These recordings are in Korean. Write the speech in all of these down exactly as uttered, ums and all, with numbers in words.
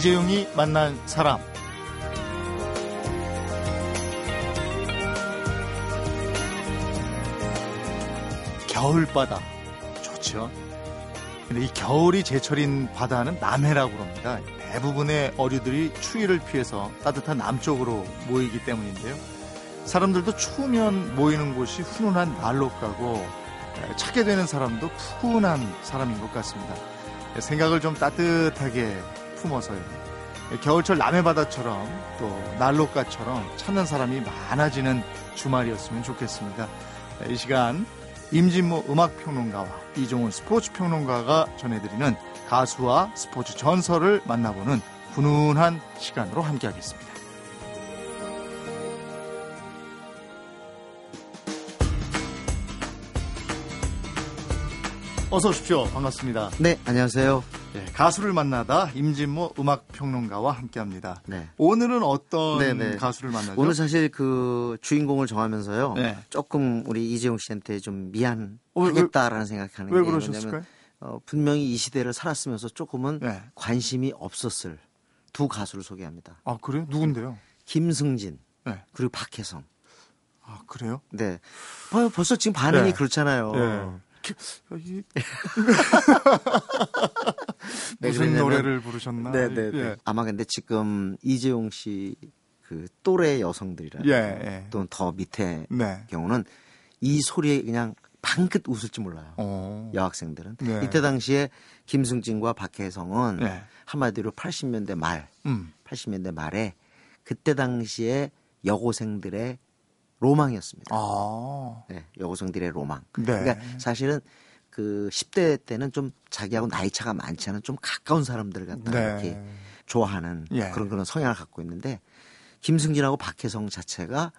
이재용이 만난 사람. 겨울바다 좋죠. 근데 이 겨울이 제철인 바다는 남해라고 합니다. 대부분의 어류들이 추위를 피해서 따뜻한 남쪽으로 모이기 때문인데요. 사람들도 추우면 모이는 곳이 훈훈한 난로가고 찾게 되는 사람도 푸근한 사람인 것 같습니다. 생각을 좀 따뜻하게 품어서요. 겨울철 남해바다처럼 또 난로가처럼 찾는 사람이 많아지는 주말이었으면 좋겠습니다. 이 시간 임진모 음악평론가와 이종훈 스포츠평론가가 전해드리는 가수와 스포츠 전설을 만나보는 훈훈한 시간으로 함께하겠습니다. 어서 오십시오. 반갑습니다. 네, 안녕하세요. 네, 가수를 만나다 임진모 음악평론가와 함께합니다. 네. 오늘은 어떤 네네. 가수를 만나죠? 오늘 사실 그 주인공을 정하면서요. 네. 조금 우리 이재용 씨한테 좀 미안하겠다라는 생각하는 게 왜 그러셨을까요? 어, 분명히 이 시대를 살았으면서 조금은 네. 관심이 없었을 두 가수를 소개합니다. 아 그래요? 누군데요? 김승진 네. 그리고 박혜성. 아 그래요? 네. 벌써 지금 반응이 네. 그렇잖아요. 네. 무슨 노래를 부르셨나? 네네. 예. 아마 근데 지금 이재용 씨 그 또래 여성들이라 예, 예. 또는 더 밑에 네. 경우는 이 소리에 그냥 방긋 웃을지 몰라요. 오. 여학생들은 네. 이때 당시에 김승진과 박혜성은 네. 한마디로 팔십 년대 말, 음. 팔십 년대 말에 그때 당시에 여고생들의 로망이었습니다. 아~ 네, 여고생들의 로망. 네. 그러니까 사실은 그 십 대 때는 좀 자기하고 나이 차가 많지 않은 좀 가까운 사람들 갖다 네. 이렇게 좋아하는 예. 그런 그런 성향을 갖고 있는데 김승진하고 박혜성 자체가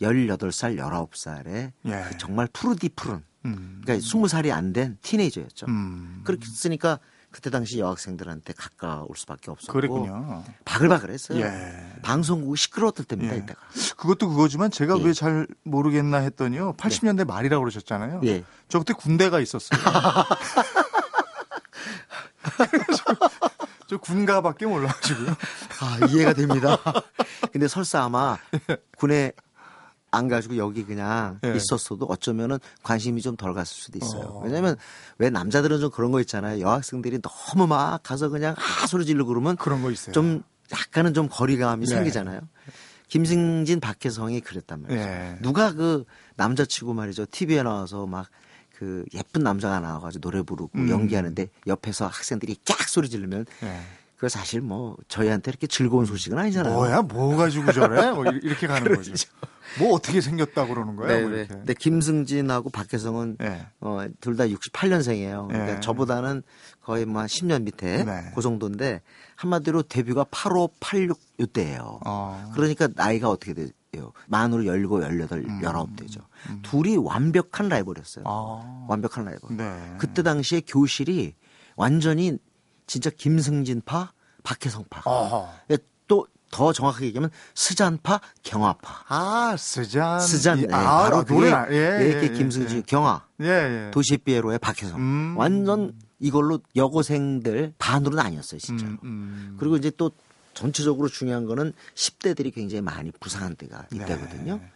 열여덟 살, 열아홉 살에 예. 그 정말 푸르디 푸른 음. 그러니까 스무 살이 안 된 티네이저였죠. 음. 그랬으니까 그때 당시 여학생들한테 가까울 수밖에 없었고 그랬군요. 바글바글했어요. 예. 방송국 시끄러웠을 때입니다. 예. 이때가. 그것도 그거지만 제가 예. 왜 잘 모르겠나 했더니요. 팔십 년대 예. 말이라고 그러셨잖아요. 예. 저 그때 군대가 있었어요. 저, 저 군가밖에 몰라가지고요. 아, 이해가 됩니다. 근데 설사 아마 군에 안 가지고 여기 그냥 예. 있었어도 어쩌면은 관심이 좀 덜 갔을 수도 있어요. 어. 왜냐면 왜 남자들은 좀 그런 거 있잖아요. 여학생들이 너무 막 가서 그냥 아 소리 지르고 그러면 그런 거 있어요. 좀 약간은 좀 거리감이 예. 생기잖아요. 김승진, 박혜성이 그랬단 말이죠. 예. 누가 그 남자치고 말이죠. 티비에 나와서 막 그 예쁜 남자가 나와가지고 노래 부르고 음. 연기하는데 옆에서 학생들이 깍 소리 지르면 예. 그 사실 뭐 저희한테 이렇게 즐거운 소식은 아니잖아요. 뭐야, 뭐 가지고 저래? 뭐 이렇게 가는 그렇죠. 거죠. 뭐 어떻게 생겼다 그러는 거예요? 뭐 근데 김승진하고 박혜성은 네. 어, 둘 다 육십팔 년생이에요. 네. 그러니까 저보다는 거의 뭐 한 십 년 밑에 네. 그 정도인데 한마디로 데뷔가 팔십오, 팔십육 이때예요. 어. 그러니까 나이가 어떻게 돼요? 만으로 열일곱, 열여덟, 열아홉 되죠. 음. 둘이 완벽한 라이벌이었어요. 어. 완벽한 라이벌. 네. 그때 당시에 교실이 완전히 진짜 김승진파, 박혜성파. 또 더 정확하게 얘기하면 스잔파, 경화파. 아, 스잔. 스잔. 예, 아, 바로 아, 그게 노래. 예, 이렇게 예, 김승진, 예. 경화. 예, 예. 도시비에로의 박혜성. 음. 완전 이걸로 여고생들 반으로 나뉘었어요, 진짜로. 음, 음. 그리고 이제 또 전체적으로 중요한 거는 십 대들이 굉장히 많이 부상한 때가 이때거든요. 네.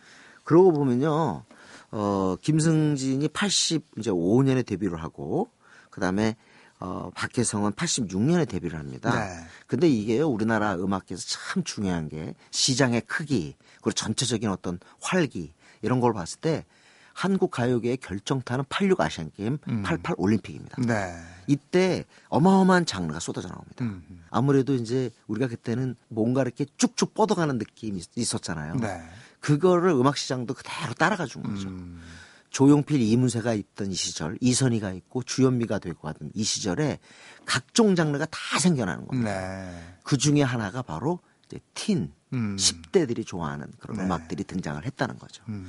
그러고 보면요, 어, 김승진이 팔십오 년에 데뷔를 하고, 그 다음에 어, 박혜성은 팔십육 년에 데뷔를 합니다. 네. 근데 이게요, 우리나라 음악계에서 참 중요한 게 시장의 크기, 그리고 전체적인 어떤 활기, 이런 걸 봤을 때 한국 가요계의 결정타는 팔십육 아시안게임, 음. 팔십팔 올림픽입니다. 네. 이때 어마어마한 장르가 쏟아져 나옵니다. 음. 아무래도 이제 우리가 그때는 뭔가 이렇게 쭉쭉 뻗어가는 느낌이 있었잖아요. 네. 그거를 음악 시장도 그대로 따라가 준 거죠. 음. 조용필, 이문세가 있던 이 시절, 이선희가 있고 주현미가 되고 하던 이 시절에 각종 장르가 다 생겨나는 겁니다. 네. 그중에 하나가 바로 이제 틴, 음. 십 대들이 좋아하는 그런 네. 음악들이 등장을 했다는 거죠. 음.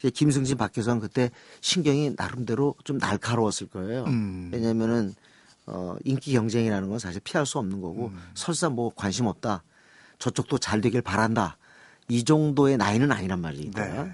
이제 김승진, 박혜성 그때 신경이 나름대로 좀 날카로웠을 거예요. 음. 왜냐면은 어, 인기 경쟁이라는 건 사실 피할 수 없는 거고 음. 설사 뭐 관심 없다, 저쪽도 잘 되길 바란다 이 정도의 나이는 아니란 말이니까. 네.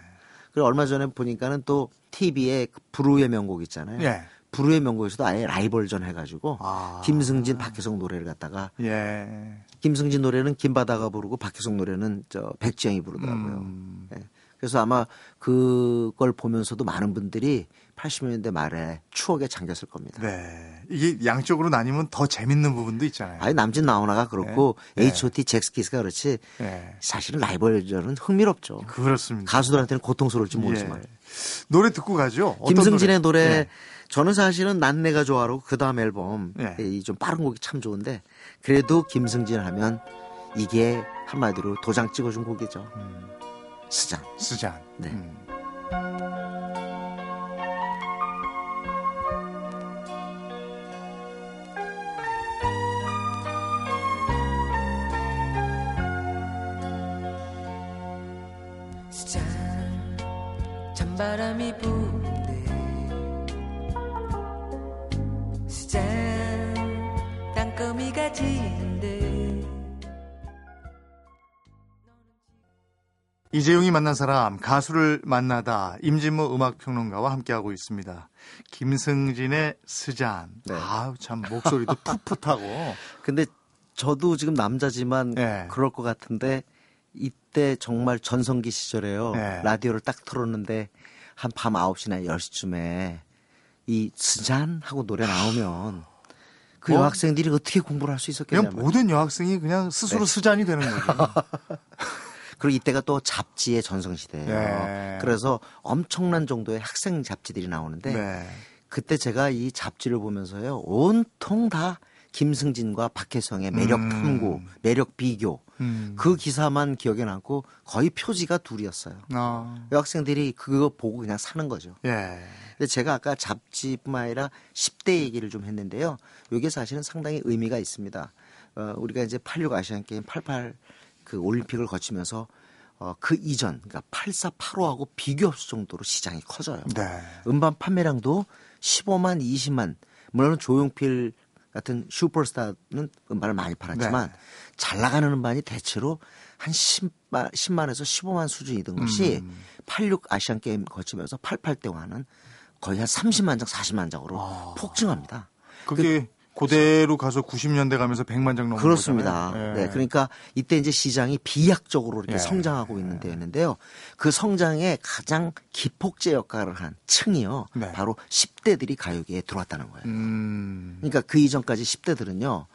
그리고 얼마 전에 보니까는 또 티비에 그 브루의 명곡 있잖아요. 예. 불후의 명곡에서도 아예 라이벌전 해가지고 아. 김승진, 박혜성 노래를 갖다가 예. 김승진 노래는 김바다가 부르고 박혜성 노래는 저 백지영이 부르더라고요. 음. 예. 그래서 아마 그걸 보면서도 많은 분들이 팔십 년대 말에 추억에 잠겼을 겁니다. 네, 이게 양쪽으로 나뉘면 더 재밌는 부분도 있잖아요. 아니 남진 나오나가 그렇고 네. 에이치 오 티 잭스키스가 그렇지 네. 사실은 라이벌전은 흥미롭죠. 그렇습니다. 가수들한테는 고통스러울지 모르지만 네. 노래 듣고 가죠. 어떤 김승진의 노래, 노래 네. 저는 사실은 난 내가 좋아하고 그 다음 앨범 네. 이 좀 빠른 곡이 참 좋은데 그래도 김승진 하면 이게 한마디로 도장 찍어준 곡이죠. 음. 스잔. 스잔. 네. 음. 스잔. 찬바람이 부는데 스잔. 땅거미가 지는데 이재용이 만난 사람, 가수를 만나다 임진모 음악평론가와 함께하고 있습니다. 김승진의 스잔. 네. 아우 참 목소리도 풋풋하고. 근데 저도 지금 남자지만 네. 그럴 것 같은데 이때 정말 전성기 시절에요. 네. 라디오를 딱 틀었는데 한 밤 아홉 시나 열 시쯤에 이 스잔 하고 노래 나오면 그 뭐, 여학생들이 어떻게 공부를 할 수 있었겠냐면 그냥 모든 여학생이 그냥 스스로 네. 스잔이 되는 거죠. 그리고 이때가 또 잡지의 전성시대예요. 네. 그래서 엄청난 정도의 학생 잡지들이 나오는데 네. 그때 제가 이 잡지를 보면서요. 온통 다 김승진과 박혜성의 매력 음. 탐구, 매력 비교 음. 그 기사만 기억에 남고 거의 표지가 둘이었어요. 어. 여학생들이 그거 보고 그냥 사는 거죠. 예. 근데 제가 아까 잡지뿐만 아니라 십 대 얘기를 좀 했는데요. 이게 사실은 상당히 의미가 있습니다. 어, 우리가 이제 팔십육 아시안게임, 팔십팔 그 올림픽을 거치면서 어, 그 이전, 그러니까 팔십사, 팔십오하고 비교할 정도로 시장이 커져요. 네. 음반 판매량도 십오만, 이십만. 물론 조용필 같은 슈퍼스타는 음반을 많이 팔았지만 네. 잘 나가는 음반이 대체로 한 십만, 십만에서 십오만 수준이던 것이 음. 팔십육 아시안게임 거치면서 팔십팔 대와는 거의 한 삼십만 장, 사십만 장으로 아. 폭증합니다. 그게... 그, 그대로 가서 구십 년대 가면서 백만 장 넘은 거잖아요. 그렇습니다. 예. 네, 그러니까 이때 이제 시장이 비약적으로 이렇게 예. 성장하고 있는 데였는데요. 그 성장의 가장 기폭제 역할을 한 층이요. 네. 바로 십 대들이 가요계에 들어왔다는 거예요. 음... 그러니까 그 이전까지 십 대들은요.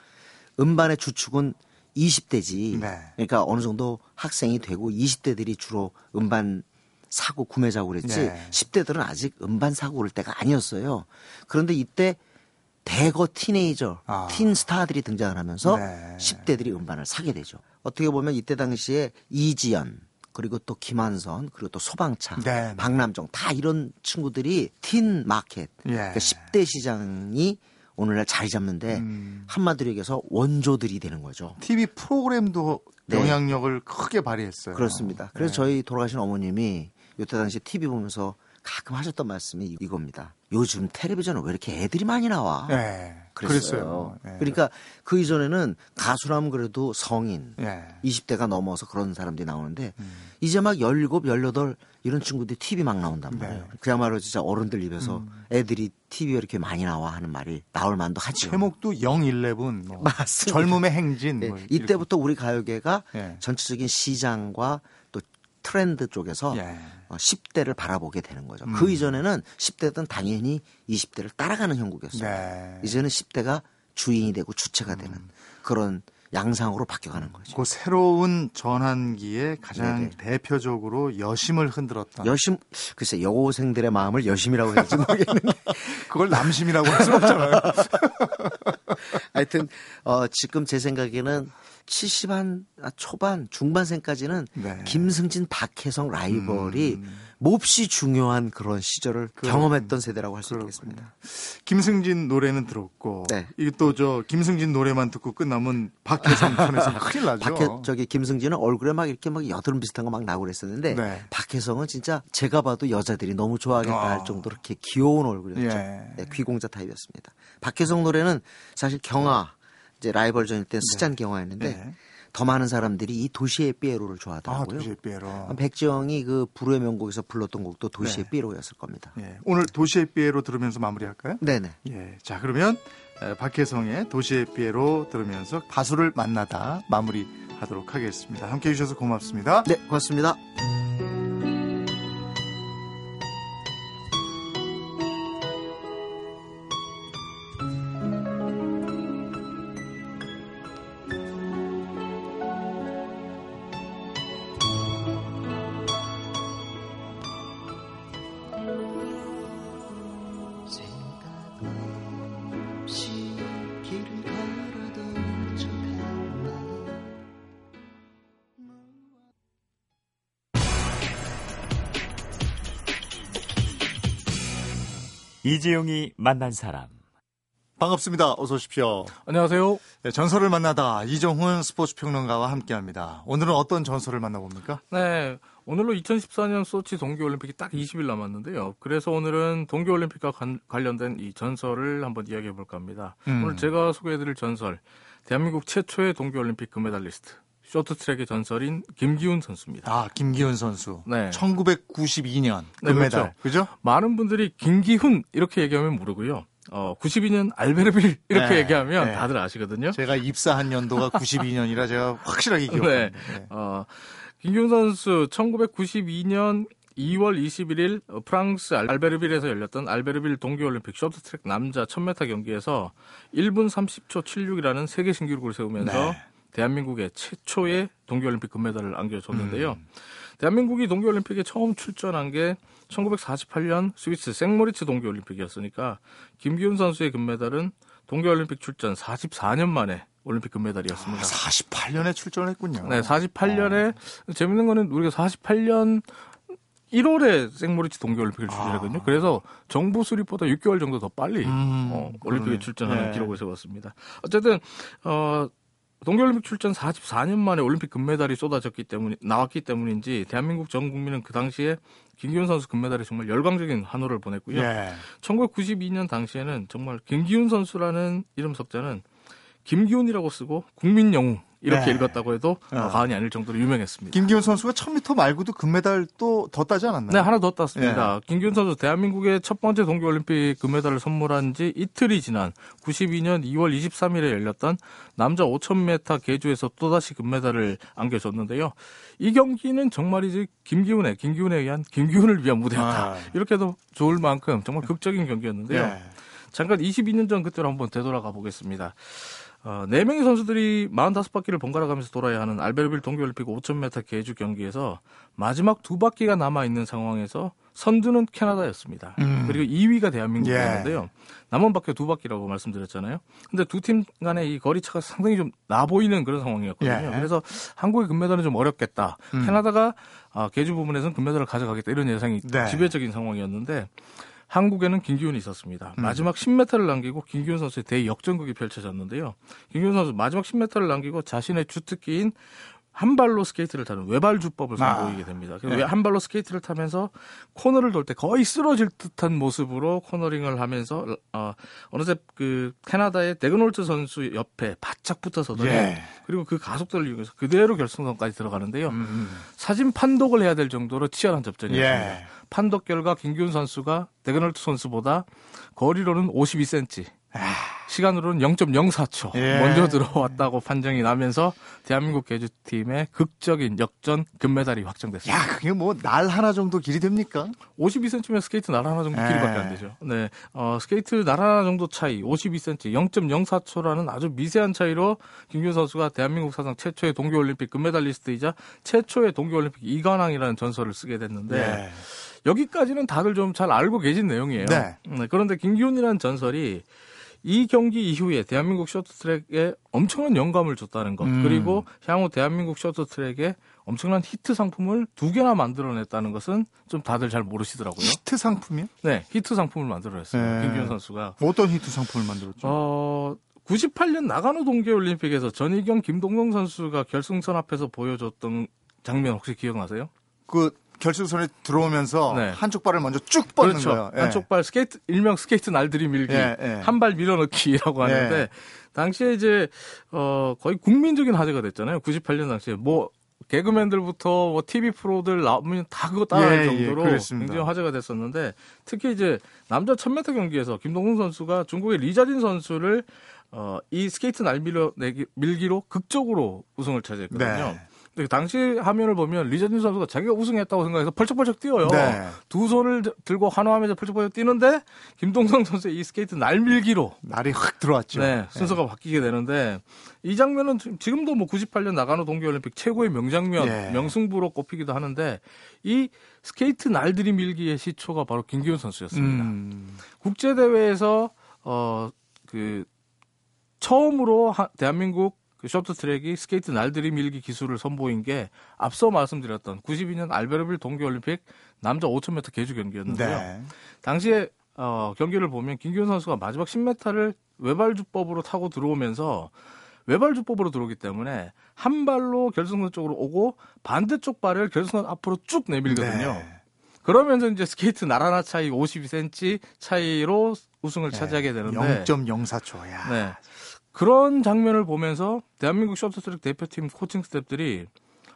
음반의 주축은 이십 대지. 네. 그러니까 어느 정도 학생이 되고 이십 대들이 주로 음반 사고 구매자고 그랬지. 네. 십 대들은 아직 음반 사고 그럴 때가 아니었어요. 그런데 이때 대거 티네이저, 아. 틴스타들이 등장을 하면서 네. 십 대들이 음반을 사게 되죠. 어떻게 보면 이때 당시에 이지연, 그리고 또 김한선, 그리고 또 소방차, 네. 박남정 다 이런 친구들이 틴 마켓, 예. 그러니까 십 대 시장이 오늘날 자리 잡는데 음. 한마디로 얘기해서 원조들이 되는 거죠. 티비 프로그램도 네. 영향력을 크게 발휘했어요. 그렇습니다. 그래서 네. 저희 돌아가신 어머님이 이때 당시 티비 보면서 가끔 하셨던 말씀이 이겁니다. 요즘 텔레비전은 왜 이렇게 애들이 많이 나와? 네, 그랬어요. 그랬어요. 네. 그러니까 그 이전에는 가수라면 그래도 성인, 네. 이십 대가 넘어서 그런 사람들이 나오는데 음. 이제 막 열일곱, 열여덟 이런 친구들이 티비 막 나온단 말이에요. 네. 그야말로 진짜 어른들 입에서 음. 애들이 티비에 이렇게 많이 나와 하는 말이 나올 만도 하죠. 제목도 영일일, 뭐 젊음의 행진. 네. 뭐 이때부터 우리 가요계가 네. 전체적인 시장과 트렌드 쪽에서 예. 십 대를 바라보게 되는 거죠. 음. 그 이전에는 십 대든 당연히 이십 대를 따라가는 형국이었어요. 네. 이제는 십 대가 주인이 되고 주체가 음. 되는 그런 양상으로 바뀌어가는 거죠. 그 새로운 전환기에 가장 네네. 대표적으로 여심을 흔들었다. 여심, 글쎄 여고생들의 마음을 여심이라고 할지 모르겠는데 그걸 남심이라고 할 수는 없잖아요. 하여튼 어, 지금 제 생각에는 칠십 한 초반 중반생까지는 네. 김승진, 박혜성 라이벌이 음. 몹시 중요한 그런 시절을 그런, 경험했던 세대라고 할 수 있겠습니다. 김승진 노래는 들었고 네. 이게 또 저 김승진 노래만 듣고 끝나면 박혜성 편에서 큰일 나죠. 박해, 저기 김승진은 얼굴에 막 이렇게 막 여드름 비슷한 거 막 나고 그랬었는데 네. 박혜성은 진짜 제가 봐도 여자들이 너무 좋아하겠다 아. 할 정도로 이렇게 귀여운 얼굴이었죠. 예. 네, 귀공자 타입이었습니다. 박혜성 노래는 사실 경화 이제 라이벌전일 때 네. 스잔 경화였는데 네. 더 많은 사람들이 이 도시의 비에로를 좋아하더라고요. 아, 도시의 비에로. 백지영이 그 불후의 명곡에서 불렀던 곡도 도시의 네. 비에로였을 겁니다. 예. 오늘 도시의 비에로 들으면서 마무리할까요? 네네. 예. 자, 그러면 박혜성의 도시의 비에로 들으면서 가수를 만나다 마무리하도록 하겠습니다. 함께해 주셔서 고맙습니다. 네, 고맙습니다. 이재용이 만난 사람. 반갑습니다. 어서 오십시오. 안녕하세요. 네, 전설을 만나다 이종훈 스포츠평론가와 함께합니다. 오늘은 어떤 전설을 만나봅니까? 네, 오늘로 이천십사 년 소치 동계올림픽이 딱 이십 일 남았는데요. 그래서 오늘은 동계올림픽과 관, 관련된 이 전설을 한번 이야기해볼까 합니다. 음. 오늘 제가 소개해드릴 전설, 대한민국 최초의 동계올림픽 금메달리스트. 쇼트트랙의 전설인 김기훈 선수입니다. 아, 김기훈 선수. 네. 천구백구십이 년 금메달. 네, 그렇죠? 그죠? 많은 분들이 김기훈 이렇게 얘기하면 모르고요. 어, 구십이 년 알베르빌 이렇게 네, 얘기하면 네. 다들 아시거든요. 제가 입사한 연도가 구십이 년이라 제가 확실하게 기억합니다. 네. 네. 어, 김기훈 선수 천구백구십이 년 이월 이십일일 프랑스 알베르빌에서 열렸던 알베르빌 동계올림픽 쇼트트랙 남자 천 미터 경기에서 일 분 삼십 초 칠십육이라는 세계 신기록을 세우면서 네. 대한민국의 최초의 동계올림픽 금메달을 안겨줬는데요. 음. 대한민국이 동계올림픽에 처음 출전한 게 천구백사십팔 년 스위스 생모리츠 동계올림픽이었으니까 김기훈 선수의 금메달은 동계올림픽 출전 사십사 년 만에 올림픽 금메달이었습니다. 아, 사십팔 년에 출전했군요. 네, 사십팔 년에 어. 재밌는 거는 우리가 사십팔 년 일월에 생모리츠 동계올림픽을 출전했거든요. 아. 그래서 정부 수립보다 육 개월 정도 더 빨리 음, 어, 올림픽에 출전하는 네. 기록을 세웠습니다. 어쨌든 어. 동계올림픽 출전 사십사 년 만에 올림픽 금메달이 쏟아졌기 때문에 나왔기 때문인지 대한민국 전 국민은 그 당시에 김기훈 선수 금메달에 정말 열광적인 환호를 보냈고요. 예. 천구백구십이 년 당시에는 정말 김기훈 선수라는 이름 석자는 김기훈이라고 쓰고 국민 영웅 이렇게 네. 읽었다고 해도 어. 과언이 아닐 정도로 유명했습니다. 김기훈 선수가 천 미터 말고도 금메달 또 더 따지 않았나요? 네, 하나 더 땄습니다. 네. 김기훈 선수 대한민국의 첫 번째 동계올림픽 금메달을 선물한 지 이틀이 지난 구십이 년 이월 이십삼일에 열렸던 남자 오천 미터 계주에서 또다시 금메달을 안겨줬는데요. 이 경기는 정말이지 김기훈의, 김기훈에 의한 김기훈을 위한 무대였다. 아. 이렇게 해도 좋을 만큼 정말 극적인 경기였는데요. 네. 잠깐 이십이 년 전 그때로 한번 되돌아가 보겠습니다. 어, 네 명의 선수들이 사십오 바퀴를 번갈아 가면서 돌아야 하는 알베르빌 동계올림픽 오천 미터 계주 경기에서 마지막 두 바퀴가 남아있는 상황에서 선두는 캐나다였습니다. 음. 그리고 이 위가 대한민국이었는데요. 예. 남은 바퀴 두 바퀴라고 말씀드렸잖아요. 근데 두 팀 간의 이 거리차가 상당히 좀 나 보이는 그런 상황이었거든요. 예. 그래서 한국의 금메달은 좀 어렵겠다. 음. 캐나다가 아, 계주 부분에서는 금메달을 가져가겠다. 이런 예상이 네. 지배적인 상황이었는데 한국에는 김기훈이 있었습니다. 음. 마지막 십 미터를 남기고 김기훈 선수의 대역전극이 펼쳐졌는데요. 김기훈 선수 마지막 십 미터를 남기고 자신의 주특기인 한 발로 스케이트를 타는 외발주법을 선보이게 아. 됩니다. 그래서 네. 한 발로 스케이트를 타면서 코너를 돌 때 거의 쓰러질 듯한 모습으로 코너링을 하면서 어, 어느새 그 캐나다의 데그놀트 선수 옆에 바짝 붙어서더니 예. 그리고 그 가속도를 이용해서 그대로 결승선까지 들어가는데요. 음. 사진 판독을 해야 될 정도로 치열한 접전이었습니다. 예. 판독 결과 김기훈 선수가 데그널트 선수보다 거리로는 오십이 센티미터, 아. 시간으로는 영 점 영사 초 예. 먼저 들어왔다고 판정이 나면서 대한민국 계주팀의 극적인 역전 금메달이 확정됐습니다. 야, 그게 뭐 날 하나 정도 길이 됩니까? 오십이 센티미터면 스케이트 날 하나 정도 길이밖에 안 되죠. 네, 어, 스케이트 날 하나 정도 차이, 오십이 센티미터, 영 점 영사 초라는 아주 미세한 차이로 김기훈 선수가 대한민국 사상 최초의 동계올림픽 금메달리스트이자 최초의 동계올림픽 이관왕이라는 전설을 쓰게 됐는데 예. 여기까지는 다들 좀 잘 알고 계신 내용이에요. 네. 네, 그런데 김기훈이라는 전설이 이 경기 이후에 대한민국 쇼트트랙에 엄청난 영감을 줬다는 것. 음. 그리고 향후 대한민국 쇼트트랙에 엄청난 히트 상품을 두 개나 만들어냈다는 것은 좀 다들 잘 모르시더라고요. 히트 상품이요? 네. 히트 상품을 만들어냈어요. 네. 김기훈 선수가. 어떤 히트 상품을 만들었죠? 어, 구십팔 년 나가노 동계올림픽에서 전이경, 김동성 선수가 결승선 앞에서 보여줬던 장면 혹시 기억나세요? 그... 결승선에 들어오면서 네. 한쪽 발을 먼저 쭉 뻗는 그렇죠. 거예요. 예. 한쪽 발 스케이트, 일명 스케이트 날들이 밀기, 예, 예. 한 발 밀어넣기라고 하는데 예. 당시에 이제 어, 거의 국민적인 화제가 됐잖아요. 구십팔 년 당시에 뭐 개그맨들부터 뭐 티비 프로들 나오면 다 그거 따라할 예, 정도로 예, 굉장히 화제가 됐었는데 특히 이제 남자 천 미터 경기에서 김동성 선수가 중국의 리자진 선수를 어, 이 스케이트 날 밀어내기, 밀기로 극적으로 우승을 차지했거든요. 네. 근데 당시 화면을 보면 리자진 선수가 자기가 우승했다고 생각해서 펄쩍펄쩍 뛰어요. 네. 두 손을 들고 환호하면서 펄쩍펄쩍 뛰는데 김동성 선수의 이 스케이트 날 밀기로 날이 확 들어왔죠. 네, 순서가 네. 바뀌게 되는데 이 장면은 지금도 뭐 구십팔 년 나가노 동계올림픽 최고의 명장면, 네. 명승부로 꼽히기도 하는데 이 스케이트 날들이 밀기의 시초가 바로 김기훈 선수였습니다. 음. 국제대회에서 어, 그 처음으로 대한민국 쇼트트랙이 스케이트 날들이 밀기 기술을 선보인 게 앞서 말씀드렸던 구십이 년 알베르빌 동계올림픽 남자 오천 미터 계주 경기였는데요. 네. 당시에 어, 경기를 보면 김기훈 선수가 마지막 십 미터를 외발주법으로 타고 들어오면서 외발주법으로 들어오기 때문에 한 발로 결승선 쪽으로 오고 반대쪽 발을 결승선 앞으로 쭉 내밀거든요. 네. 그러면서 이제 스케이트 날 하나 차이 오십이 센티미터 차이로 우승을 네. 차지하게 되는데 영 점 영사 초야. 네. 그런 장면을 보면서 대한민국 쇼트트랙 대표팀 코칭 스태프들이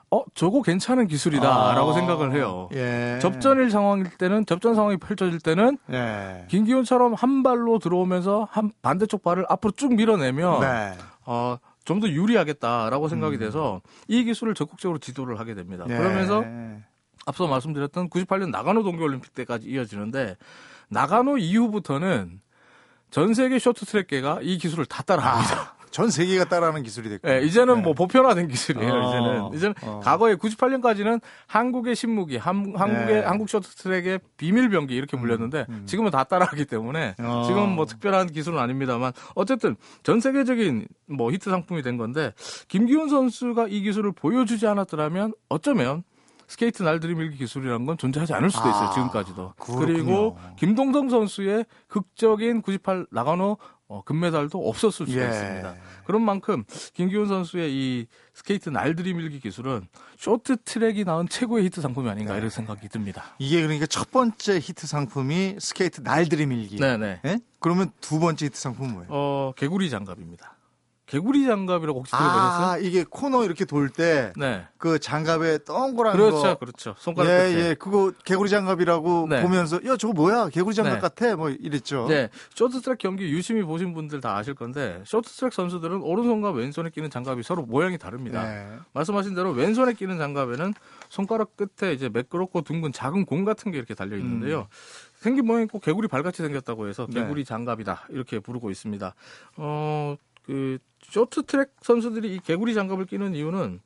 어 저거 괜찮은 기술이다라고 아, 생각을 해요. 예. 접전일 상황일 때는 접전 상황이 펼쳐질 때는 예. 김기훈처럼 한 발로 들어오면서 한 반대쪽 발을 앞으로 쭉 밀어내면 네. 어, 좀 더 유리하겠다라고 생각이 음. 돼서 이 기술을 적극적으로 지도를 하게 됩니다. 예. 그러면서 앞서 말씀드렸던 구십팔 년 나가노 동계올림픽 때까지 이어지는데 나가노 이후부터는 전 세계 쇼트트랙계가 이 기술을 다 따라합니다. 아, 전 세계가 따라하는 기술이 됐고. 네, 이제는 네. 뭐 보편화된 기술이에요. 어, 이제는 이제는 어. 과거에 구십팔 년까지는 한국의 신무기, 한, 한국의 네. 한국 쇼트트랙의 비밀병기 이렇게 불렸는데 음, 음. 지금은 다 따라하기 때문에 어. 지금은 뭐 특별한 기술은 아닙니다만 어쨌든 전 세계적인 뭐 히트 상품이 된 건데 김기훈 선수가 이 기술을 보여주지 않았더라면 어쩌면. 스케이트 날들이밀기 기술이라는 건 존재하지 않을 수도 있어요. 아, 지금까지도. 그렇군요. 그리고 김동성 선수의 극적인 구십팔 나가노 금메달도 없었을 수가 예. 있습니다. 그런 만큼 김기훈 선수의 이 스케이트 날들이밀기 기술은 쇼트트랙이 낳은 최고의 히트 상품이 아닌가 네. 이런 생각이 듭니다. 이게 그러니까 첫 번째 히트 상품이 스케이트 날들이밀기. 네네. 예? 그러면 두 번째 히트 상품은 뭐예요? 어, 개구리 장갑입니다. 개구리 장갑이라고 혹시 들어보셨어요? 아, 이게 코너 이렇게 돌 때 그 네. 장갑에 동그란 그렇죠, 거. 그렇죠, 그렇죠. 손가락 예, 끝에. 예, 그거 개구리 장갑이라고 네. 보면서 야, 저거 뭐야? 개구리 장갑 네. 같아? 뭐 이랬죠. 네, 쇼트트랙 경기 유심히 보신 분들 다 아실 건데 쇼트트랙 선수들은 오른손과 왼손에 끼는 장갑이 서로 모양이 다릅니다. 네. 말씀하신 대로 왼손에 끼는 장갑에는 손가락 끝에 이제 매끄럽고 둥근 작은 공 같은 게 이렇게 달려 있는데요. 음. 생긴 모양이 꼭 개구리 발같이 생겼다고 해서 개구리 네. 장갑이다 이렇게 부르고 있습니다. 어. 그 쇼트트랙 선수들이 이 개구리 장갑을 끼는 이유는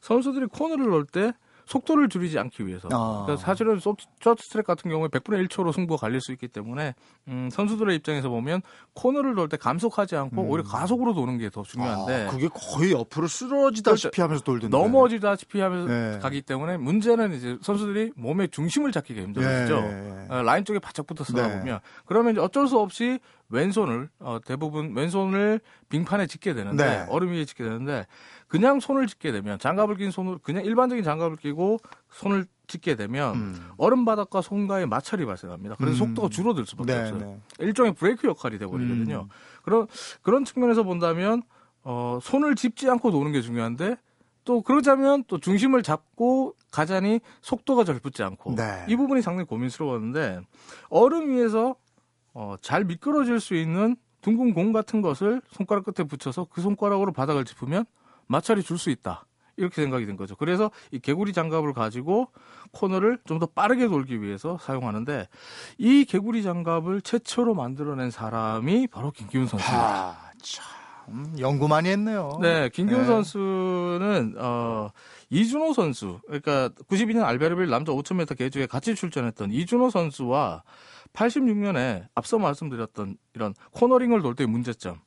선수들이 코너를 넣을 때 속도를 줄이지 않기 위해서 아. 그러니까 사실은 쇼트트랙 같은 경우에 백분의 일 초로 승부가 갈릴 수 있기 때문에 음, 선수들의 입장에서 보면 코너를 넣을 때 감속하지 않고 음. 오히려 가속으로 도는 게 더 중요한데 아, 그게 거의 옆으로 쓰러지다시피 하면서 돌던데 넘어지다시피 하면서 네. 가기 때문에 문제는 이제 선수들이 몸의 중심을 잡기가 힘들어지죠. 네. 어, 라인 쪽에 바짝 붙어 쓰다 네. 보면 그러면 이제 어쩔 수 없이 왼손을 어, 대부분 왼손을 빙판에 짚게 되는데 네. 얼음 위에 짚게 되는데 그냥 손을 짚게 되면 장갑을 낀 손으로 그냥 일반적인 장갑을 끼고 손을 짚게 되면 음. 얼음 바닥과 손과의 마찰이 발생합니다. 그래서 음. 속도가 줄어들 수밖에 네, 없어요. 네. 일종의 브레이크 역할이 되어버리거든요. 음. 그런 그런 측면에서 본다면 어, 손을 짚지 않고 노는 게 중요한데 또 그러자면 또 중심을 잡고 가자니 속도가 잘 붙지 않고 네. 이 부분이 상당히 고민스러웠는데 얼음 위에서 어, 잘 미끄러질 수 있는 둥근 공 같은 것을 손가락 끝에 붙여서 그 손가락으로 바닥을 짚으면 마찰이 줄 수 있다. 이렇게 생각이 된 거죠. 그래서 이 개구리 장갑을 가지고 코너를 좀 더 빠르게 돌기 위해서 사용하는데 이 개구리 장갑을 최초로 만들어낸 사람이 바로 김기훈 선수입니다. 아, 참 연구 많이 했네요. 네, 김기훈 네. 선수는 어, 이준호 선수, 그러니까 구십이 년 알베르빌 남자 오천 미터 계주에 같이 출전했던 이준호 선수와 팔십육 년에 앞서 말씀드렸던 이런 코너링을 돌 때의 문제점,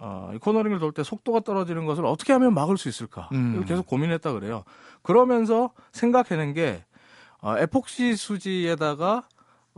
어, 코너링을 돌 때 속도가 떨어지는 것을 어떻게 하면 막을 수 있을까 음. 이걸 계속 고민했다 그래요. 그러면서 생각해낸 게 어, 에폭시 수지에다가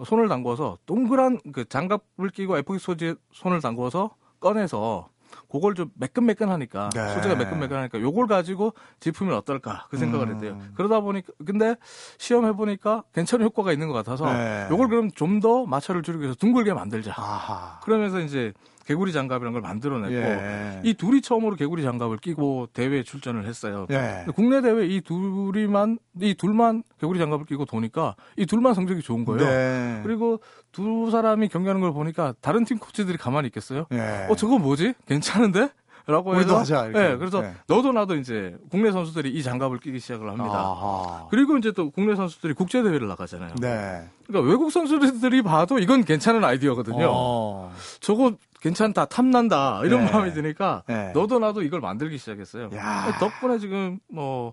손을 담궈서 동그란 그 장갑을 끼고 에폭시 수지에 손을 담궈서 꺼내서 그걸 좀 매끈매끈하니까 네. 소재가 매끈매끈하니까 요걸 가지고 제품이 어떨까 그 생각을 음. 했대요. 그러다 보니까 근데 시험해 보니까 괜찮은 효과가 있는 것 같아서 네. 요걸 그럼 좀 더 마찰을 줄이기 위해서 둥글게 만들자. 아하. 그러면서 이제 개구리 장갑이라는 걸 만들어냈고 예. 이 둘이 처음으로 개구리 장갑을 끼고 대회에 출전을 했어요. 예. 국내 대회 이 둘이만 이 둘만 개구리 장갑을 끼고 도니까 이 둘만 성적이 좋은 거예요. 네. 그리고 두 사람이 경기하는 걸 보니까 다른 팀 코치들이 가만히 있겠어요? 예. 어 저거 뭐지? 괜찮은데? 라고 해서 하자, 네, 그래서 네. 너도 나도 이제 국내 선수들이 이 장갑을 끼기 시작을 합니다. 아하. 그리고 이제 또 국내 선수들이 국제 대회를 나가잖아요. 네. 그러니까 외국 선수들이 봐도 이건 괜찮은 아이디어거든요. 어. 저거 괜찮다, 탐난다 이런 네. 마음이 드니까 네. 너도 나도 이걸 만들기 시작했어요. 야. 덕분에 지금 뭐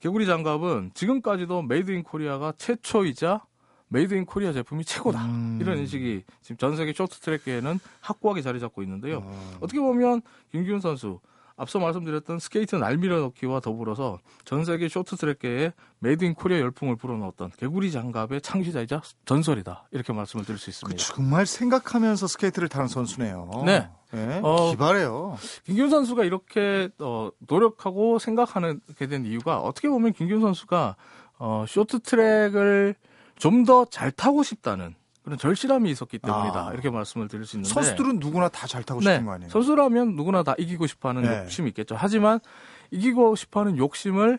개구리 장갑은 지금까지도 메이드 인 코리아가 최초이자 메이드 인 코리아 제품이 최고다. 음. 이런 인식이 지금 전 세계 쇼트트랙계에는 확고하게 자리 잡고 있는데요. 음. 어떻게 보면 김기훈 선수, 앞서 말씀드렸던 스케이트 날밀어넣기와 더불어서 전 세계 쇼트트랙계에 메이드 인 코리아 열풍을 불어넣었던 개구리 장갑의 창시자이자 전설이다. 이렇게 말씀을 드릴 수 있습니다. 그 정말 생각하면서 스케이트를 타는 선수네요. 네. 네, 어, 기발해요. 김기훈 선수가 이렇게 어, 노력하고 생각하게 된 이유가 어떻게 보면 김기훈 선수가 어, 쇼트트랙을 좀 더 잘 타고 싶다는 그런 절실함이 있었기 때문이다. 아. 이렇게 말씀을 드릴 수 있는데. 선수들은 누구나 다 잘 타고 싶은 네. 거 아니에요? 선수라면 누구나 다 이기고 싶어하는 네. 욕심이 있겠죠. 하지만 이기고 싶어하는 욕심을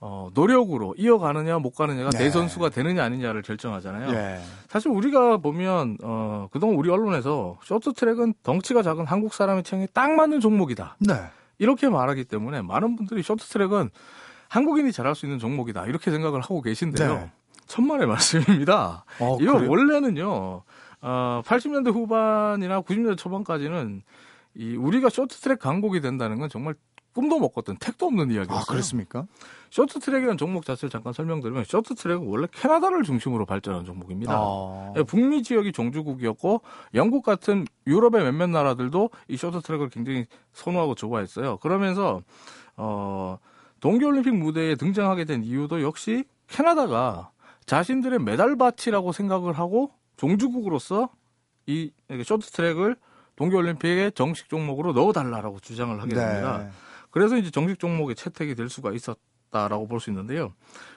어, 노력으로 이어가느냐 못 가느냐가 네. 내 선수가 되느냐 아니냐를 결정하잖아요. 네. 사실 우리가 보면 어, 그동안 우리 언론에서 쇼트트랙은 덩치가 작은 한국 사람의 체형에 딱 맞는 종목이다. 네. 이렇게 말하기 때문에 많은 분들이 쇼트트랙은 한국인이 잘할 수 있는 종목이다. 이렇게 생각을 하고 계신데요. 네. 천만의 말씀입니다. 어, 이거 그래요? 원래는요, 어, 팔십 년대 후반이나 구십 년대 초반까지는 이 우리가 쇼트트랙 강국이 된다는 건 정말 꿈도 못 꿨던 택도 없는 이야기였어요. 아, 그렇습니까? 쇼트트랙이라는 종목 자체를 잠깐 설명드리면 쇼트트랙은 원래 캐나다를 중심으로 발전한 종목입니다. 아... 북미 지역이 종주국이었고 영국 같은 유럽의 몇몇 나라들도 이 쇼트트랙을 굉장히 선호하고 좋아했어요. 그러면서 어, 동계올림픽 무대에 등장하게 된 이유도 역시 캐나다가 자신들의 메달밭이라고 생각을 하고 종주국으로서 이 쇼트트랙을 동계올림픽의 정식 종목으로 넣어달라라고 주장을 하게 됩니다. 네. 그래서 이제 정식 종목에 채택이 될 수가 있었다라고 볼 수 있는데요.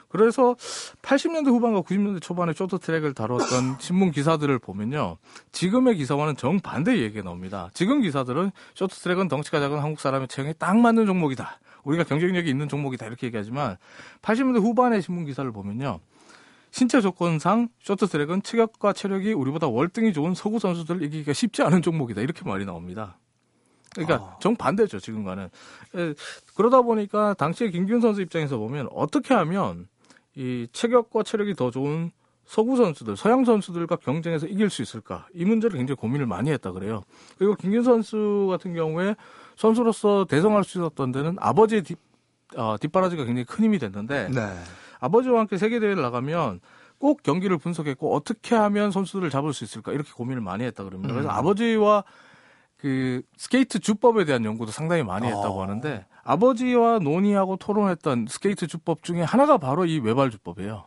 그래서 팔십 년대 후반과 구십 년대 초반에 쇼트트랙을 다뤘던 신문 기사들을 보면요. 지금의 기사와는 정반대의 얘기가 나옵니다. 지금 기사들은 쇼트트랙은 덩치가 작은 한국 사람의 체형에 딱 맞는 종목이다. 우리가 경쟁력이 있는 종목이다. 이렇게 얘기하지만 팔십 년대 후반의 신문 기사를 보면요. 신체 조건상 쇼트트랙은 체격과 체력이 우리보다 월등히 좋은 서구 선수들을 이기기가 쉽지 않은 종목이다. 이렇게 말이 나옵니다. 그러니까 아. 정반대죠. 지금과는. 에, 그러다 보니까 당시에 김기훈 선수 입장에서 보면 어떻게 하면 이 체격과 체력이 더 좋은 서구 선수들, 서양 선수들과 경쟁해서 이길 수 있을까. 이 문제를 굉장히 고민을 많이 했다 그래요. 그리고 김기훈 선수 같은 경우에 선수로서 대성할 수 있었던 데는 아버지의 뒷, 어, 뒷바라지가 굉장히 큰 힘이 됐는데 네. 아버지와 함께 세계대회를 나가면 꼭 경기를 분석했고 어떻게 하면 선수들을 잡을 수 있을까 이렇게 고민을 많이 했다 그럽니다. 그래서 음. 아버지와 그 스케이트 주법에 대한 연구도 상당히 많이 했다고 어. 하는데 아버지와 논의하고 토론했던 스케이트 주법 중에 하나가 바로 이 외발 주법이에요.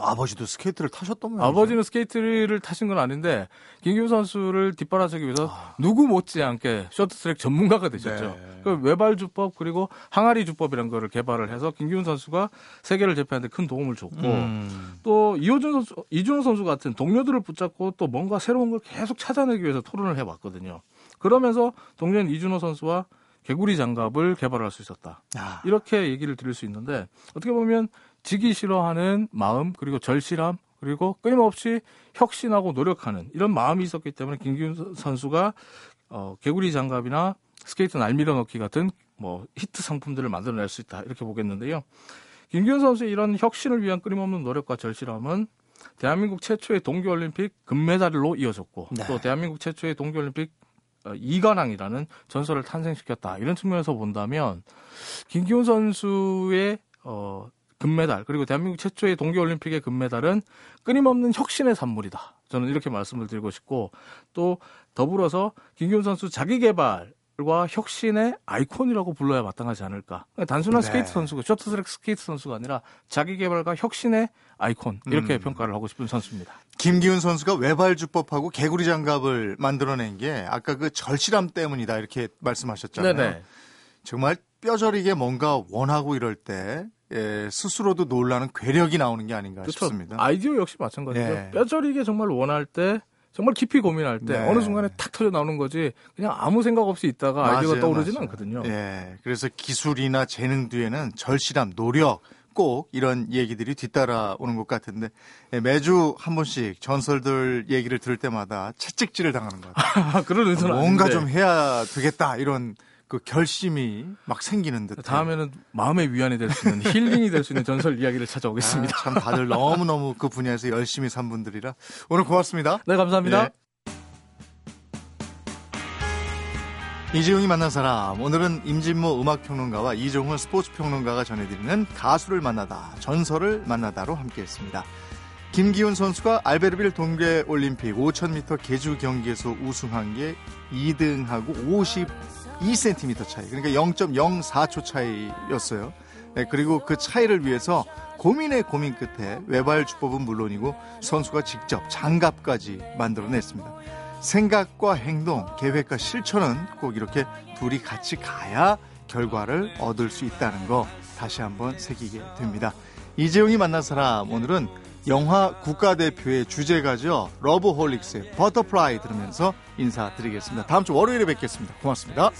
아버지도 스케이트를 타셨던 거예요? 아버지는 스케이트를 타신 건 아닌데 김기훈 선수를 뒷바라지하기 위해서 아. 누구 못지않게 쇼트트랙 전문가가 되셨죠. 네. 그 외발 주법 그리고 항아리 주법이라는 거를 개발을 해서 김기훈 선수가 세계를 제패하는데 큰 도움을 줬고 음. 또 이호준 선수, 이준호 선수 같은 동료들을 붙잡고 또 뭔가 새로운 걸 계속 찾아내기 위해서 토론을 해왔거든요. 그러면서 동료인 이준호 선수와 개구리 장갑을 개발할 수 있었다. 아. 이렇게 얘기를 드릴 수 있는데 어떻게 보면 지기 싫어하는 마음 그리고 절실함 그리고 끊임없이 혁신하고 노력하는 이런 마음이 있었기 때문에 김기훈 선수가 어, 개구리 장갑이나 스케이트 날밀어 넣기 같은 뭐 히트 상품들을 만들어낼 수 있다 이렇게 보겠는데요. 김기훈 선수의 이런 혁신을 위한 끊임없는 노력과 절실함은 대한민국 최초의 동계올림픽 금메달로 이어졌고 네. 또 대한민국 최초의 동계올림픽 이관왕이라는 전설을 탄생시켰다 이런 측면에서 본다면 김기훈 선수의 어, 금메달 그리고 대한민국 최초의 동계올림픽의 금메달은 끊임없는 혁신의 산물이다. 저는 이렇게 말씀을 드리고 싶고 또 더불어서 김기훈 선수 자기 개발에 과 혁신의 아이콘이라고 불러야 마땅하지 않을까. 단순한 네. 스케이트 선수가 쇼트트랙 스케이트 선수가 아니라 자기 개발과 혁신의 아이콘 이렇게 음. 평가를 하고 싶은 선수입니다. 김기훈 선수가 외발 주법하고 개구리 장갑을 만들어낸 게 아까 그 절실함 때문이다 이렇게 말씀하셨잖아요. 네네. 정말 뼈저리게 뭔가 원하고 이럴 때 예, 스스로도 놀라는 괴력이 나오는 게 아닌가 그쵸. 싶습니다. 아이디어 역시 마찬가지죠. 네. 뼈저리게 정말 원할 때 정말 깊이 고민할 때 네. 어느 순간에 탁 터져 나오는 거지 그냥 아무 생각 없이 있다가 아이디어가 떠오르지는 않거든요. 예, 그래서 기술이나 재능 뒤에는 절실함, 노력 꼭 이런 얘기들이 뒤따라오는 것 같은데 예, 매주 한 번씩 전설들 얘기를 들을 때마다 채찍질을 당하는 것 같아요. 그런 의도는 뭔가 아닌데. 좀 해야 되겠다 이런 그 결심이 막 생기는 듯. 다음에는 마음의 위안이 될 수 있는 힐링이 될 수 있는 전설 이야기를 찾아오겠습니다. 아, 참 다들 너무너무 그 분야에서 열심히 산 분들이라 오늘 고맙습니다. 네, 감사합니다. 예. 이재용이 만난 사람. 오늘은 임진모 음악평론가와 이종훈 스포츠평론가가 전해드리는 가수를 만나다, 전설을 만나다로 함께했습니다. 김기훈 선수가 알베르빌 동계올림픽 오천 미터 계주 경기에서 우승한 게 이 등하고 오십이 센티미터 차이, 그러니까 영 점 영사 초 차이였어요. 네, 그리고 그 차이를 위해서 고민의 고민 끝에 외발 주법은 물론이고 선수가 직접 장갑까지 만들어냈습니다. 생각과 행동, 계획과 실천은 꼭 이렇게 둘이 같이 가야 결과를 얻을 수 있다는 거 다시 한번 새기게 됩니다. 이재용이 만난 사람, 오늘은 영화 국가대표의 주제가죠. 러브홀릭스의 버터플라이 들으면서 인사드리겠습니다. 다음 주 월요일에 뵙겠습니다. 고맙습니다.